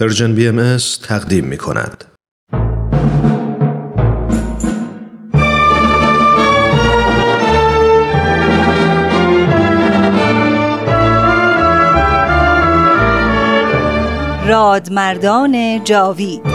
پرژن BMS تقدیم می کند. رادمردان جاوید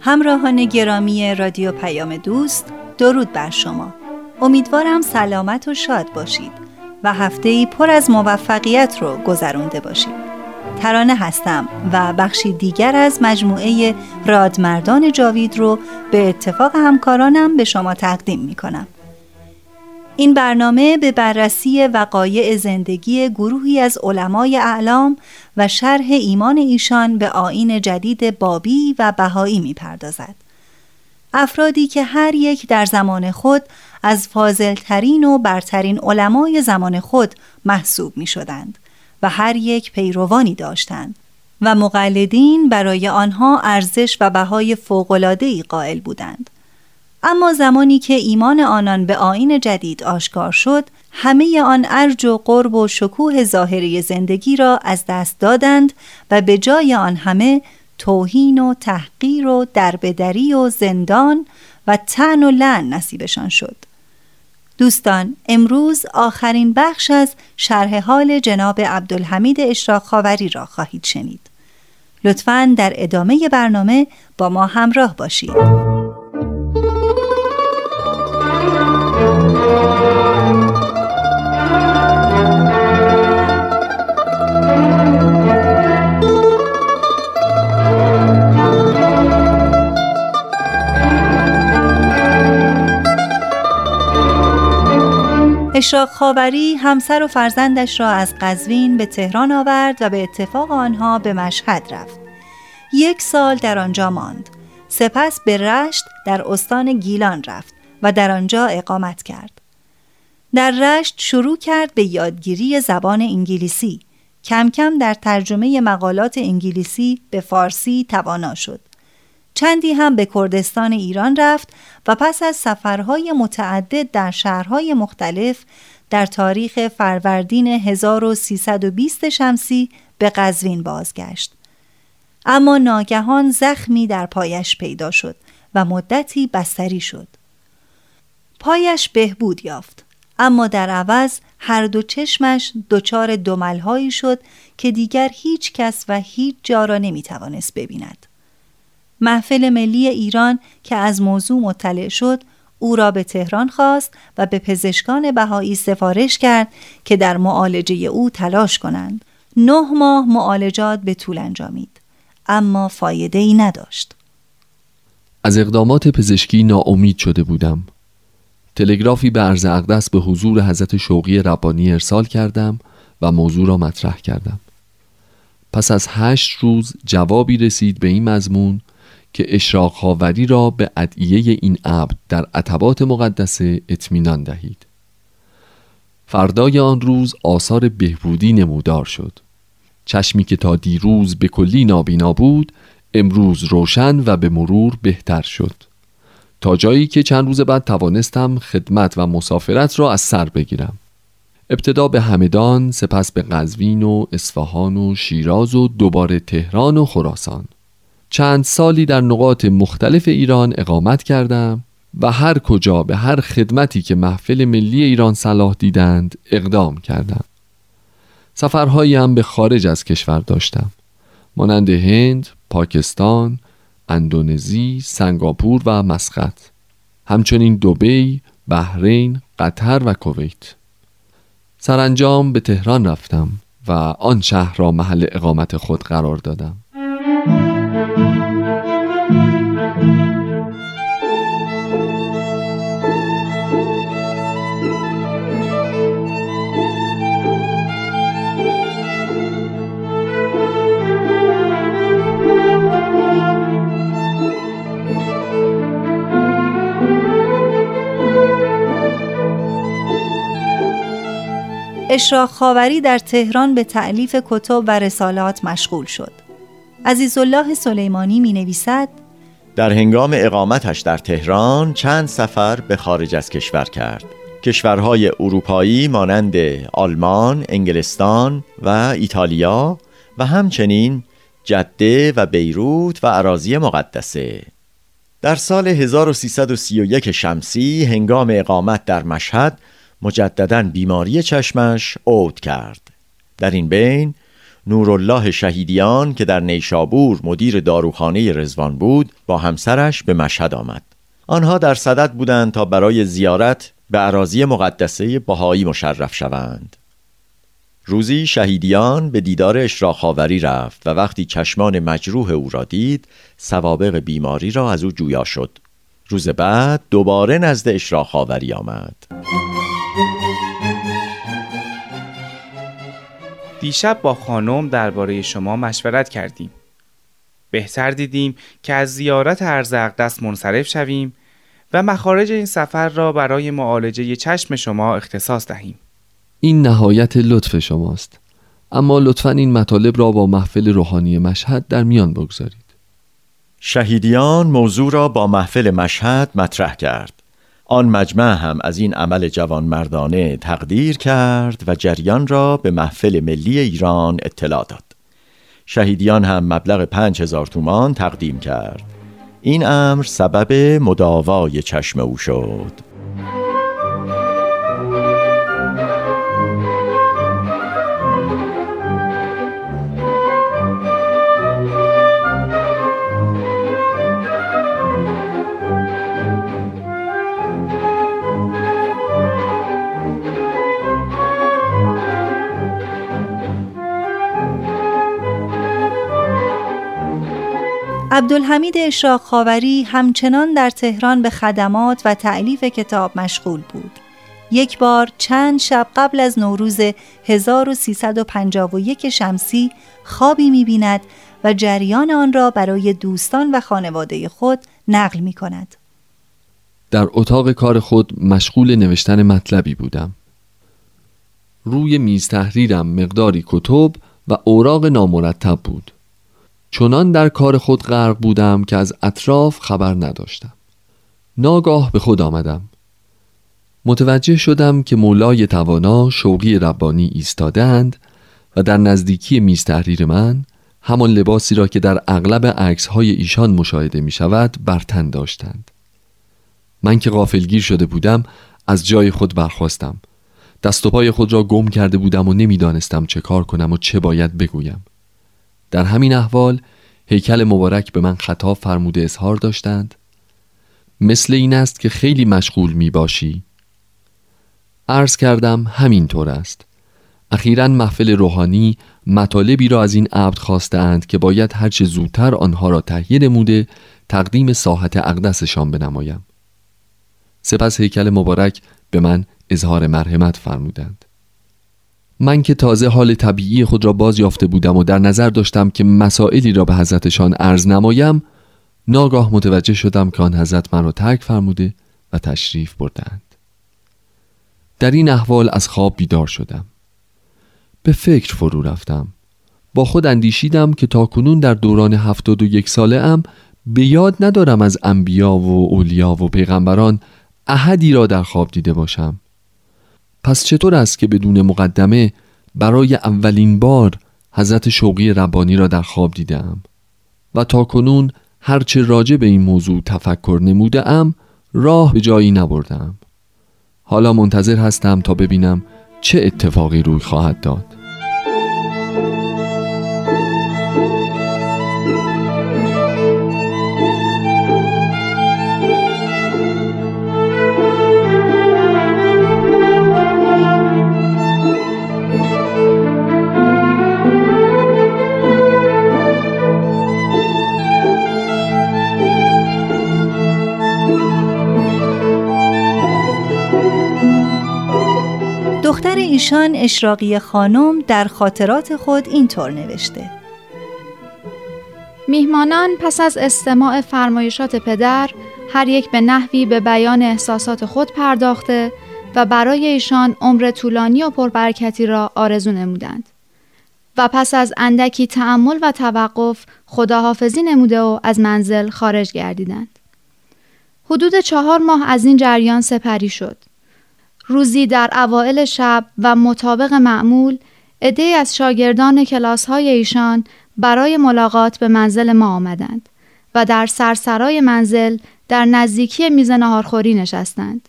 همراهان گرامی رادیو پیام دوست، درود بر شما. امیدوارم سلامت و شاد باشید و هفته‌ای پر از موفقیت رو گذرونده باشید. ترانه هستم و بخشی دیگر از مجموعه رادمردان جاوید رو به اتفاق همکارانم به شما تقدیم می‌کنم. این برنامه به بررسی وقایع زندگی گروهی از علمای اعلام و شرح ایمان ایشان به آیین جدید بابی و بهایی می‌پردازد. افرادی که هر یک در زمان خود از فاضل‌ترین و برترین علمای زمان خود محسوب می‌شدند و هر یک پیروانی داشتند و مقلدین برای آنها ارزش و بهای فوق‌العاده‌ای قائل بودند. اما زمانی که ایمان آنان به آیین جدید آشکار شد، همه آن ارج و قرب و شکوه ظاهری زندگی را از دست دادند و به جای آن همه توهین و تحقیر و دربدری و زندان و طعن و لعن نصیبشان شد. دوستان، امروز آخرین بخش از شرح حال جناب عبدالحمید اشراق خاوری را خواهید شنید. لطفاً در ادامه برنامه با ما همراه باشید. اشراق خاوری همسر و فرزندش را از قزوین به تهران آورد و به اتفاق آنها به مشهد رفت. 1 سال در آنجا ماند. سپس به رشت در استان گیلان رفت و در آنجا اقامت کرد. در رشت شروع کرد به یادگیری زبان انگلیسی. کم کم در ترجمه مقالات انگلیسی به فارسی توانا شد. چندی هم به کردستان ایران رفت و پس از سفرهای متعدد در شهرهای مختلف در تاریخ فروردین 1320 شمسی به قزوین بازگشت. اما ناگهان زخمی در پایش پیدا شد و مدتی بستری شد. پایش بهبود یافت، اما در عوض هر دو چشمش دچار دمل‌هایی شد که دیگر هیچ کس و هیچ جا را نمی‌توانست ببیند. محفل ملی ایران که از موضوع مطلع شد، او را به تهران خواست و به پزشکان بهایی سفارش کرد که در معالجه او تلاش کنند. 9 ماه معالجات به طول انجامید، اما فایده‌ای نداشت. از اقدامات پزشکی ناامید شده بودم. تلگرافی به عرض اقدس به حضور حضرت شوقی ربانی ارسال کردم و موضوع را مطرح کردم. پس از 8 روز جوابی رسید به این مضمون که اشراق خاوری را به ادعیه این عبد در عتبات مقدسه اطمینان دهید. فردای آن روز آثار بهبودی نمودار شد. چشمی که تا دیروز به کلی نابینا بود، امروز روشن و به مرور بهتر شد، تا جایی که چند روز بعد توانستم خدمت و مسافرت را از سر بگیرم. ابتدا به همدان، سپس به قزوین و اصفهان و شیراز و دوباره تهران و خراسان. چند سالی در نقاط مختلف ایران اقامت کردم و هر کجا به هر خدمتی که محفل ملی ایران صلاح دیدند اقدام کردند. سفرهایی هم به خارج از کشور داشتم، مانند هند، پاکستان، اندونزی، سنگاپور و مسقط، همچنین دبی، بحرین، قطر و کویت. سرانجام به تهران رفتم و آن شهر را محل اقامت خود قرار دادم. اشراق خاوری در تهران به تألیف کتب و رسالات مشغول شد. عزیز الله سلیمانی می نویسد: در هنگام اقامتش در تهران چند سفر به خارج از کشور کرد. کشورهای اروپایی مانند آلمان، انگلستان و ایتالیا و همچنین جده و بیروت و اراضی مقدسه. در سال 1331 شمسی هنگام اقامت در مشهد مجدداً بیماری چشمش عود کرد. در این بین نورالله شهیدیان که در نیشابور مدیر داروخانه رضوان بود با همسرش به مشهد آمد. آنها در صدد بودند تا برای زیارت به اراضی مقدسه بهایی مشرف شوند. روزی شهیدیان به دیدار اشراق خاوری رفت و وقتی چشمان مجروح او را دید سوابق بیماری را از او جویا شد. روز بعد دوباره نزد اشراق خاوری آمد. دیشب با خانم درباره شما مشورت کردیم. بهتر دیدیم که از زیارت ارض اقدس منصرف شویم و مخارج این سفر را برای معالجه چشم شما اختصاص دهیم. این نهایت لطف شماست، اما لطفاً این مطالب را با محفل روحانی مشهد در میان بگذارید. شهیدیان موضوع را با محفل مشهد مطرح کرد. آن مجمع هم از این عمل جوانمردانه تقدیر کرد و جریان را به محفل ملی ایران اطلاع داد. شهیدیان هم مبلغ 5000 تومان تقدیم کرد. این امر سبب مداوای چشم او شد. عبدالحمید اشراق خاوری همچنان در تهران به خدمات و تألیف کتاب مشغول بود. یک بار چند شب قبل از نوروز 1351 شمسی خوابی می‌بیند و جریان آن را برای دوستان و خانواده خود نقل می‌کند. در اتاق کار خود مشغول نوشتن مطلبی بودم. روی میز تحریرم مقداری کتب و اوراق نامرتب بود. چنان در کار خود غرق بودم که از اطراف خبر نداشتم. ناگاه به خود آمدم. متوجه شدم که مولای توانا شوقی ربانی ایستادند و در نزدیکی میز تحریر من همان لباسی را که در اغلب عکس‌های ایشان مشاهده می شود بر تن داشتند. من که غافلگیر شده بودم از جای خود برخاستم. دست و پای خود را گم کرده بودم و نمیدانستم چه کار کنم و چه باید بگویم. در همین احوال هیکل مبارک به من خطاب فرموده اظهار داشتند: مثل این است که خیلی مشغول می باشی. عرض کردم همینطور است. اخیراً محفل روحانی مطالبی را از این عبد خواستند که باید هرچه زودتر آنها را تهیه نموده تقدیم ساحت اقدسشان بنمایم. سپس هیکل مبارک به من اظهار مرحمت فرمودند. من که تازه حال طبیعی خود را باز یافته بودم و در نظر داشتم که مسائلی را به حضرتشان عرض نمایم، ناگاه متوجه شدم که آن حضرت من را ترک فرموده و تشریف بردند. در این احوال از خواب بیدار شدم. به فکر فرو رفتم. با خود اندیشیدم که تاکنون در دوران 71 ساله ام به یاد ندارم از انبیا و اولیا و پیغمبران احدی را در خواب دیده باشم. پس چطور است که بدون مقدمه برای اولین بار حضرت شوقی ربانی را در خواب دیدم و تا کنون هرچه راجع به این موضوع تفکر نموده ام راه به جایی نبردم. حالا منتظر هستم تا ببینم چه اتفاقی روی خواهد داد. دختر ایشان اشراقی خانم در خاطرات خود اینطور نوشته: میهمانان پس از استماع فرمایشات پدر هر یک به نحوی به بیان احساسات خود پرداخته و برای ایشان عمر طولانی و پربرکتی را آرزو نمودند و پس از اندکی تأمل و توقف خداحافظی نموده و از منزل خارج گردیدند. حدود 4 ماه از این جریان سپری شد. روزی در اوائل شب و مطابق معمول عده‌ای از شاگردان کلاس‌های ایشان برای ملاقات به منزل ما آمدند و در سرسرای منزل در نزدیکی میز ناهارخوری نشستند.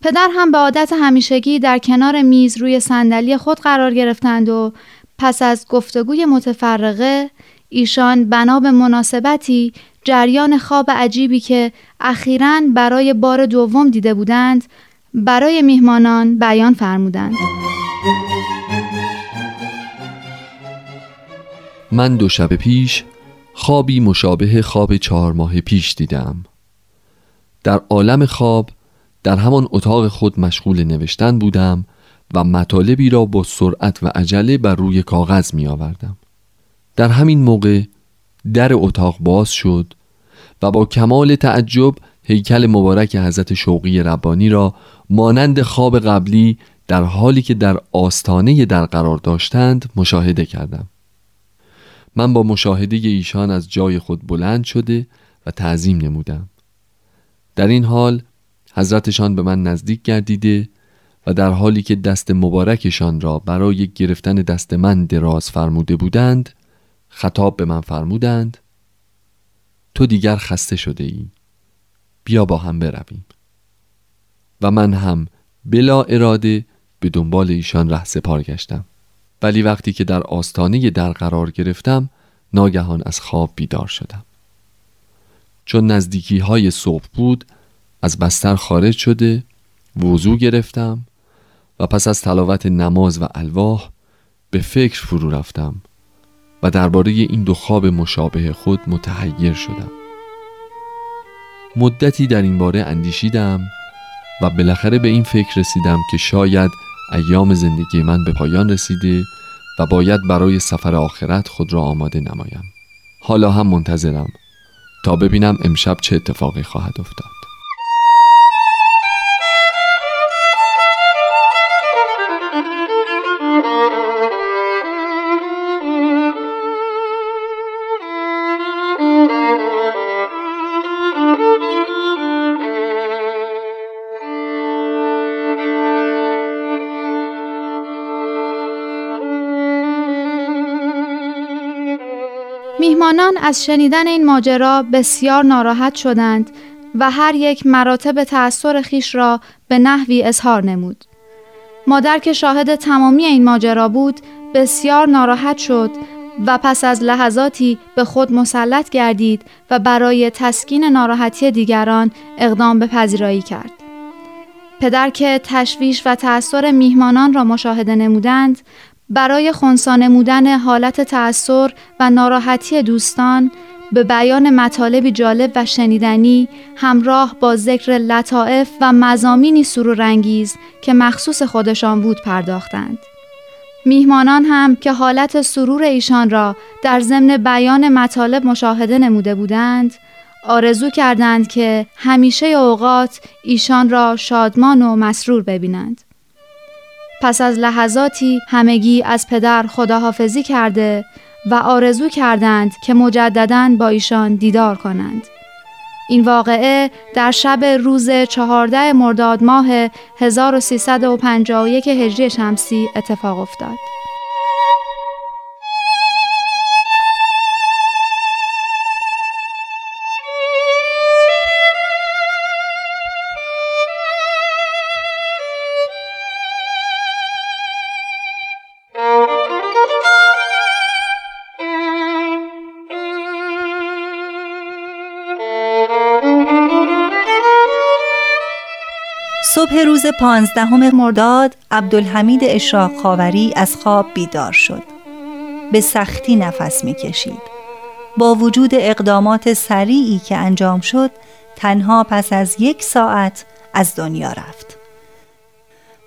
پدر هم به عادت همیشگی در کنار میز روی صندلی خود قرار گرفتند و پس از گفتگوی متفرقه ایشان بنا به مناسبتی جریان خواب عجیبی که اخیراً برای بار دوم دیده بودند برای میهمانان بیان فرمودند. من 2 شب پیش خوابی مشابه خواب 4 ماه پیش دیدم. در عالم خواب در همان اتاق خود مشغول نوشتن بودم و مطالبی را با سرعت و عجله بر روی کاغذ می آوردم. در همین موقع در اتاق باز شد و با کمال تعجب هیکل مبارک حضرت شوقی ربانی را مانند خواب قبلی در حالی که در آستانه در قرار داشتند مشاهده کردم. من با مشاهده ایشان از جای خود بلند شده و تعظیم نمودم. در این حال حضرتشان به من نزدیک گردیده و در حالی که دست مبارکشان را برای گرفتن دست من دراز فرموده بودند خطاب به من فرمودند: تو دیگر خسته شده ای، بیا با هم برویم. و من هم بلا اراده به دنبال ایشان رهسپار گشتم، ولی وقتی که در آستانه در قرار گرفتم ناگهان از خواب بیدار شدم. چون نزدیکی های صبح بود از بستر خارج شده وضو گرفتم و پس از تلاوت نماز و الواح به فکر فرو رفتم و درباره این 2 خواب مشابه خود متحیر شدم. مدتی در این باره اندیشیدم و بالاخره به این فکر رسیدم که شاید ایام زندگی من به پایان رسیده و باید برای سفر آخرت خود را آماده نمایم. حالا هم منتظرم تا ببینم امشب چه اتفاقی خواهد افتاد. میهمانان از شنیدن این ماجرا بسیار ناراحت شدند و هر یک مراتب تأثیر خیش را به نحوی اظهار نمود. مادر که شاهد تمامی این ماجرا بود بسیار ناراحت شد و پس از لحظاتی به خود مسلط گردید و برای تسکین ناراحتی دیگران اقدام به پذیرایی کرد. پدر که تشویش و تأثیر میهمانان را مشاهده نمودند برای خنثی نمودن حالت تأثر و ناراحتی دوستان به بیان مطالبی جالب و شنیدنی همراه با ذکر لطائف و مضامینی سرورانگیز که مخصوص خودشان بود پرداختند. میهمانان هم که حالت سرور ایشان را در ضمن بیان مطالب مشاهده نموده بودند آرزو کردند که همیشه اوقات ایشان را شادمان و مسرور ببینند. پس از لحظاتی همگی از پدر خداحافظی کرده و آرزو کردند که مجدداً با ایشان دیدار کنند. این واقعه در شب روز 14 مرداد ماه 1351 هجری شمسی اتفاق افتاد. صبح روز 15 مرداد عبدالحمید اشراق خاوری از خواب بیدار شد. به سختی نفس می‌کشید. با وجود اقدامات سریعی که انجام شد، تنها پس از 1 ساعت از دنیا رفت.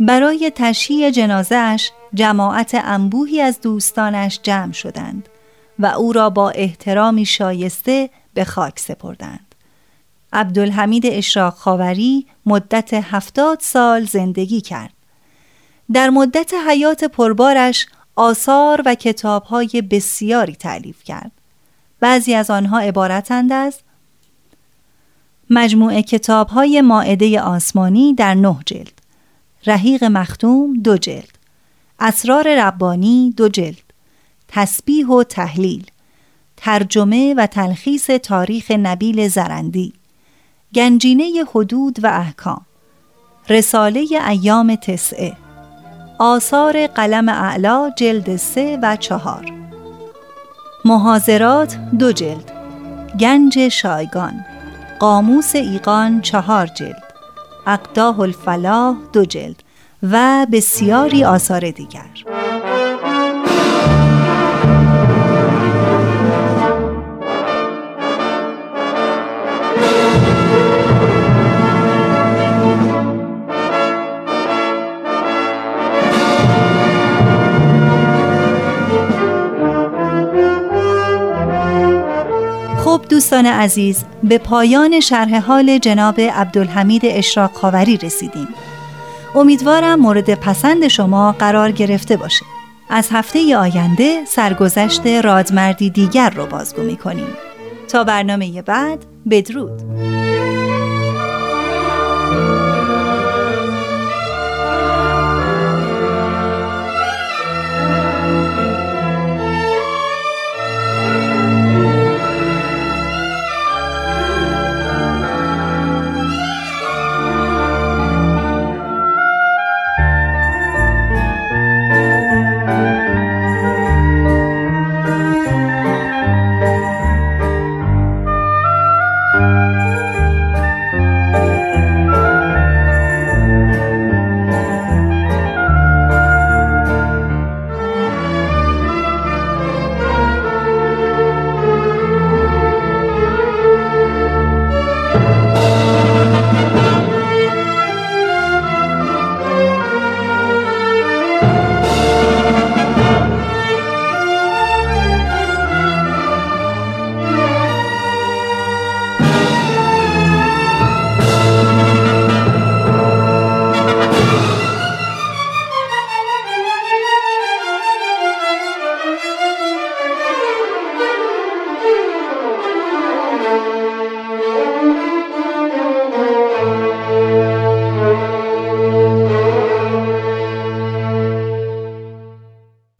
برای تشییع جنازه‌اش جماعت انبوهی از دوستانش جمع شدند و او را با احترامی شایسته به خاک سپردند. عبدالحمید اشراق خاوری مدت 70 سال زندگی کرد. در مدت حیات پربارش آثار و کتاب‌های بسیاری تألیف کرد. بعضی از آنها عبارتند از مجموعه کتاب‌های مائده آسمانی در 9 جلد، رحیق مختوم 2 جلد، اسرار ربانی 2 جلد، تسبیح و تحلیل، ترجمه و تلخیص تاریخ نبیل زرندی، گنجینه حدود و احکام، رساله ایام تسعه، آثار قلم اعلا جلد 3 و 4، محاضرات 2 جلد، گنج شایگان، قاموس ایقان 4 جلد، اقداه الفلاح 2 جلد و بسیاری آثار دیگر. خب دوستان عزیز، به پایان شرح حال جناب عبدالحمید اشراق خاوری رسیدیم. امیدوارم مورد پسند شما قرار گرفته باشه. از هفته آینده سرگذشت رادمردی دیگر رو بازگو می‌کنیم. تا برنامه بعد، بدرود.